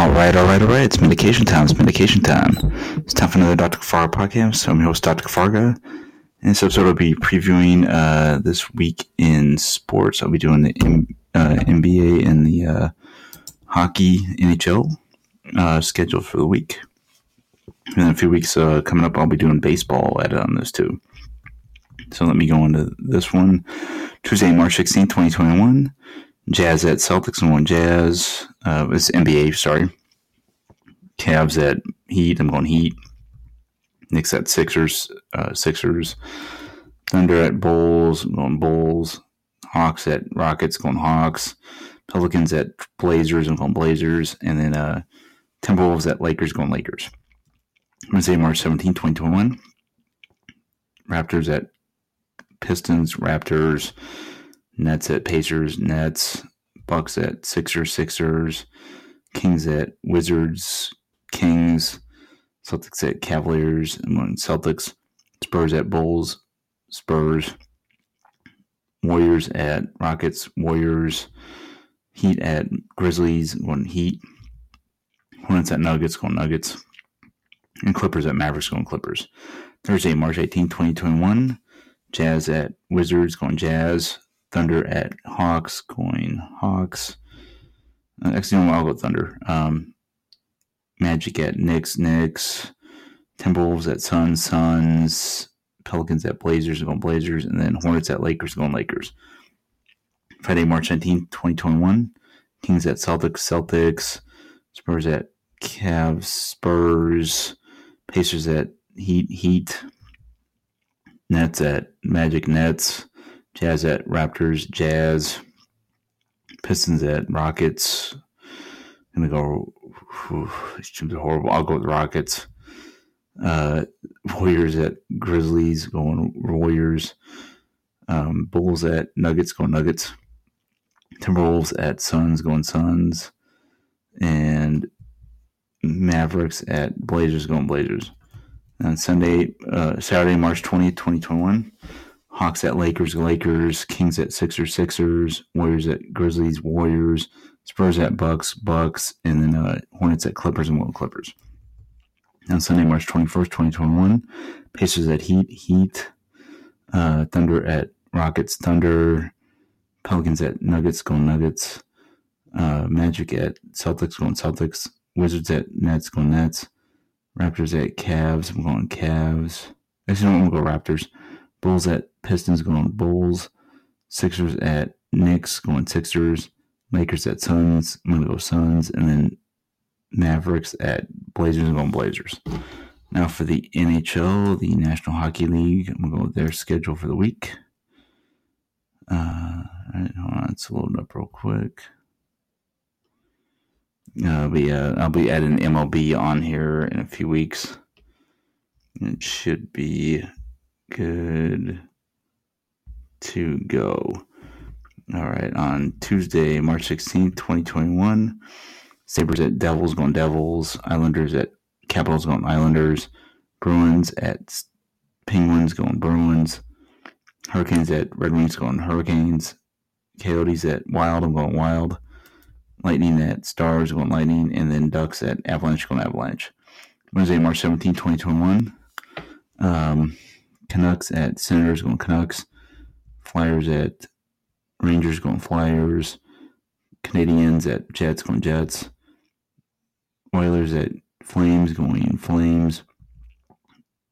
All right. It's medication time. It's time for another Dr. Fargo podcast. I'm your host, Dr. Fargo. In this episode, I'll be previewing this week in sports. I'll be doing the NBA and the hockey NHL schedule for the week. And in a few weeks coming up, I'll be doing baseball added on this too. So let me go into this one. Tuesday, March 16, 2021. Jazz at Celtics, 1-1 Jazz. It's NBA, sorry. Cavs at Heat, I'm going Heat. Knicks at Sixers, Sixers. Thunder at Bulls, I'm going Bulls. Hawks at Rockets, going Hawks. Pelicans at Blazers, I'm going Blazers. And then Timberwolves at Lakers, going Lakers. Wednesday, March 17, 2021. Raptors at Pistons, Raptors. Nets at Pacers, Nets. Bucks at Sixers, Sixers. Kings at Wizards, Kings. Celtics at Cavaliers, I'm going Celtics. Spurs at Bulls, Spurs. Warriors at Rockets, Warriors. Heat at Grizzlies, I'm going Heat. Hornets at Nuggets, going Nuggets. And Clippers at Mavericks, going Clippers. Thursday, March 18, 2021. Jazz at Wizards, going Jazz. Thunder at Hawks, going Hawks. Actually, no, I'll go Thunder. Magic at Knicks, Knicks. Timberwolves at Suns, Suns. Pelicans at Blazers, going Blazers. And then Hornets at Lakers, going Lakers. Friday, March 19, 2021. Kings at Celtics, Celtics. Spurs at Cavs, Spurs. Pacers at Heat, Heat. Nets at Magic, Nets. Jazz at Raptors, Jazz. Pistons at Rockets. I'm going to go. These teams are horrible. I'll go with Rockets. Warriors at Grizzlies, going Warriors. Bulls at Nuggets, going Nuggets. Timberwolves at Suns, going Suns. And Mavericks at Blazers, going Blazers. On Sunday, Saturday, March 20th, 2021. Hawks at Lakers, Lakers. Kings at Sixers, Sixers. Warriors at Grizzlies, Warriors. Spurs at Bucks, Bucks. And then Hornets at Clippers, and World Clippers. On Sunday, March 21st, 2021, Pacers at Heat, Heat. Thunder at Rockets, Thunder. Pelicans at Nuggets, going Nuggets. Magic at Celtics, going Celtics. Wizards at Nets, going Nets. Raptors at Cavs, I'm going Cavs. Actually, I'm going to go Raptors. Bulls at Pistons, going Bulls. Sixers at Knicks, going Sixers. Lakers at Suns, I'm going to go Suns. And then Mavericks at Blazers, I'm going Blazers. Now for the NHL, the National Hockey League, I'm going to go with their schedule for the week. All right, hold on, let's load it up real quick. I'll be adding MLB on here in a few weeks. It should be good to go. All right, on Tuesday, March 16th, 2021, Sabres at Devils, going Devils. Islanders at Capitals, going Islanders. Bruins at Penguins, going Bruins. Hurricanes at Red Wings, going Hurricanes. Coyotes at Wild, I'm going Wild. Lightning at Stars, going Lightning. And then Ducks at Avalanche, going Avalanche. Wednesday, March 17th, 2021, Canucks at Senators, going Canucks. Flyers at Rangers, going Flyers. Canadiens at Jets, going Jets. Oilers at Flames, going Flames.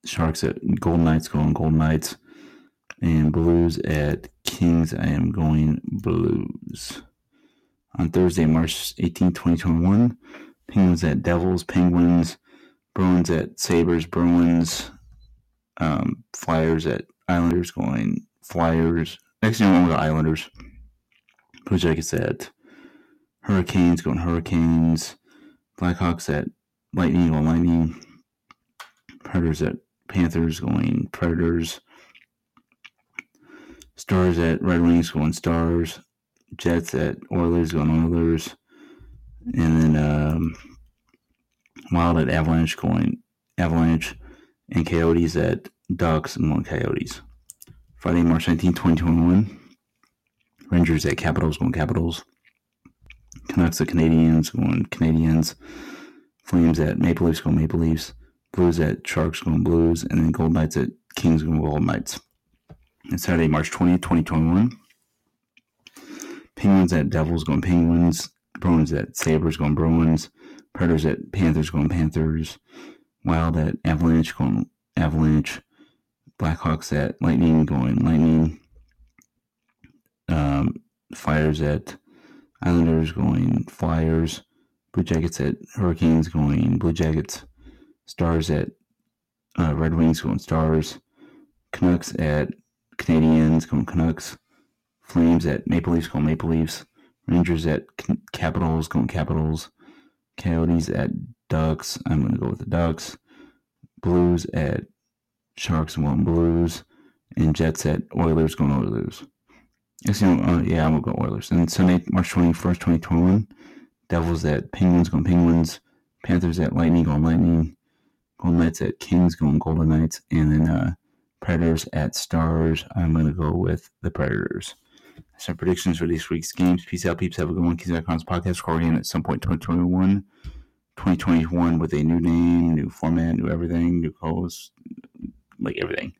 Sharks at Golden Knights, going Golden Knights. And Blues at Kings, I am going Blues. On Thursday, March 18, 2021, Penguins at Devils, Penguins. Bruins at Sabres, Bruins. Flyers at Islanders, going Flyers. Next thing I'm going to Islanders. Blue Jackets at Hurricanes, going Hurricanes. Blackhawks at Lightning, going Lightning. Predators at Panthers, going Predators. Stars at Red Wings, going Stars. Jets at Oilers, going Oilers. And then Wild at Avalanche, going Avalanche. And Coyotes at Ducks, and going Coyotes. Friday, March 19, 2021. Rangers at Capitals, going Capitals. Canucks at Canadians, going Canadians. Flames at Maple Leafs, going Maple Leafs. Blues at Sharks, going Blues. And then Golden Knights at Kings, going Golden Knights. And Saturday, March 20th, 2021. Penguins at Devils, going Penguins. Bruins at Sabres, going Bruins. Predators at Panthers, going Panthers. Wild at Avalanche, going Avalanche. Blackhawks at Lightning, going Lightning. Flyers at Islanders, going Flyers. Blue Jackets at Hurricanes, going Blue Jackets. Stars at Red Wings, going Stars. Canucks at Canadiens, going Canucks. Flames at Maple Leafs, going Maple Leafs. Rangers at Capitals, going Capitals. Coyotes at Ducks, I'm going to go with the Ducks. Blues at Sharks, going Blues. And Jets at Oilers, going Oilers. Yeah, I'm going to go Oilers. And Sunday, March 21st, 2021. Devils at Penguins, going Penguins. Panthers at Lightning, going Lightning. Golden Knights at Kings, going Golden Knights. And then Predators at Stars. I'm going to go with the Predators. That's our predictions for this week's games. Peace out, peeps. Have a good one. Keys.com's podcast. We're again at some point 2021 with a new name, new format, new everything, new co-host, like everything.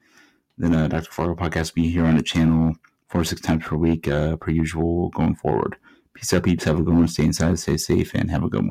Then Dr. Fargo podcast will be here on the channel 4 to 6 times per week, per usual, going forward. Peace out, peeps. Have a good one. Stay inside, stay safe, and have a good one.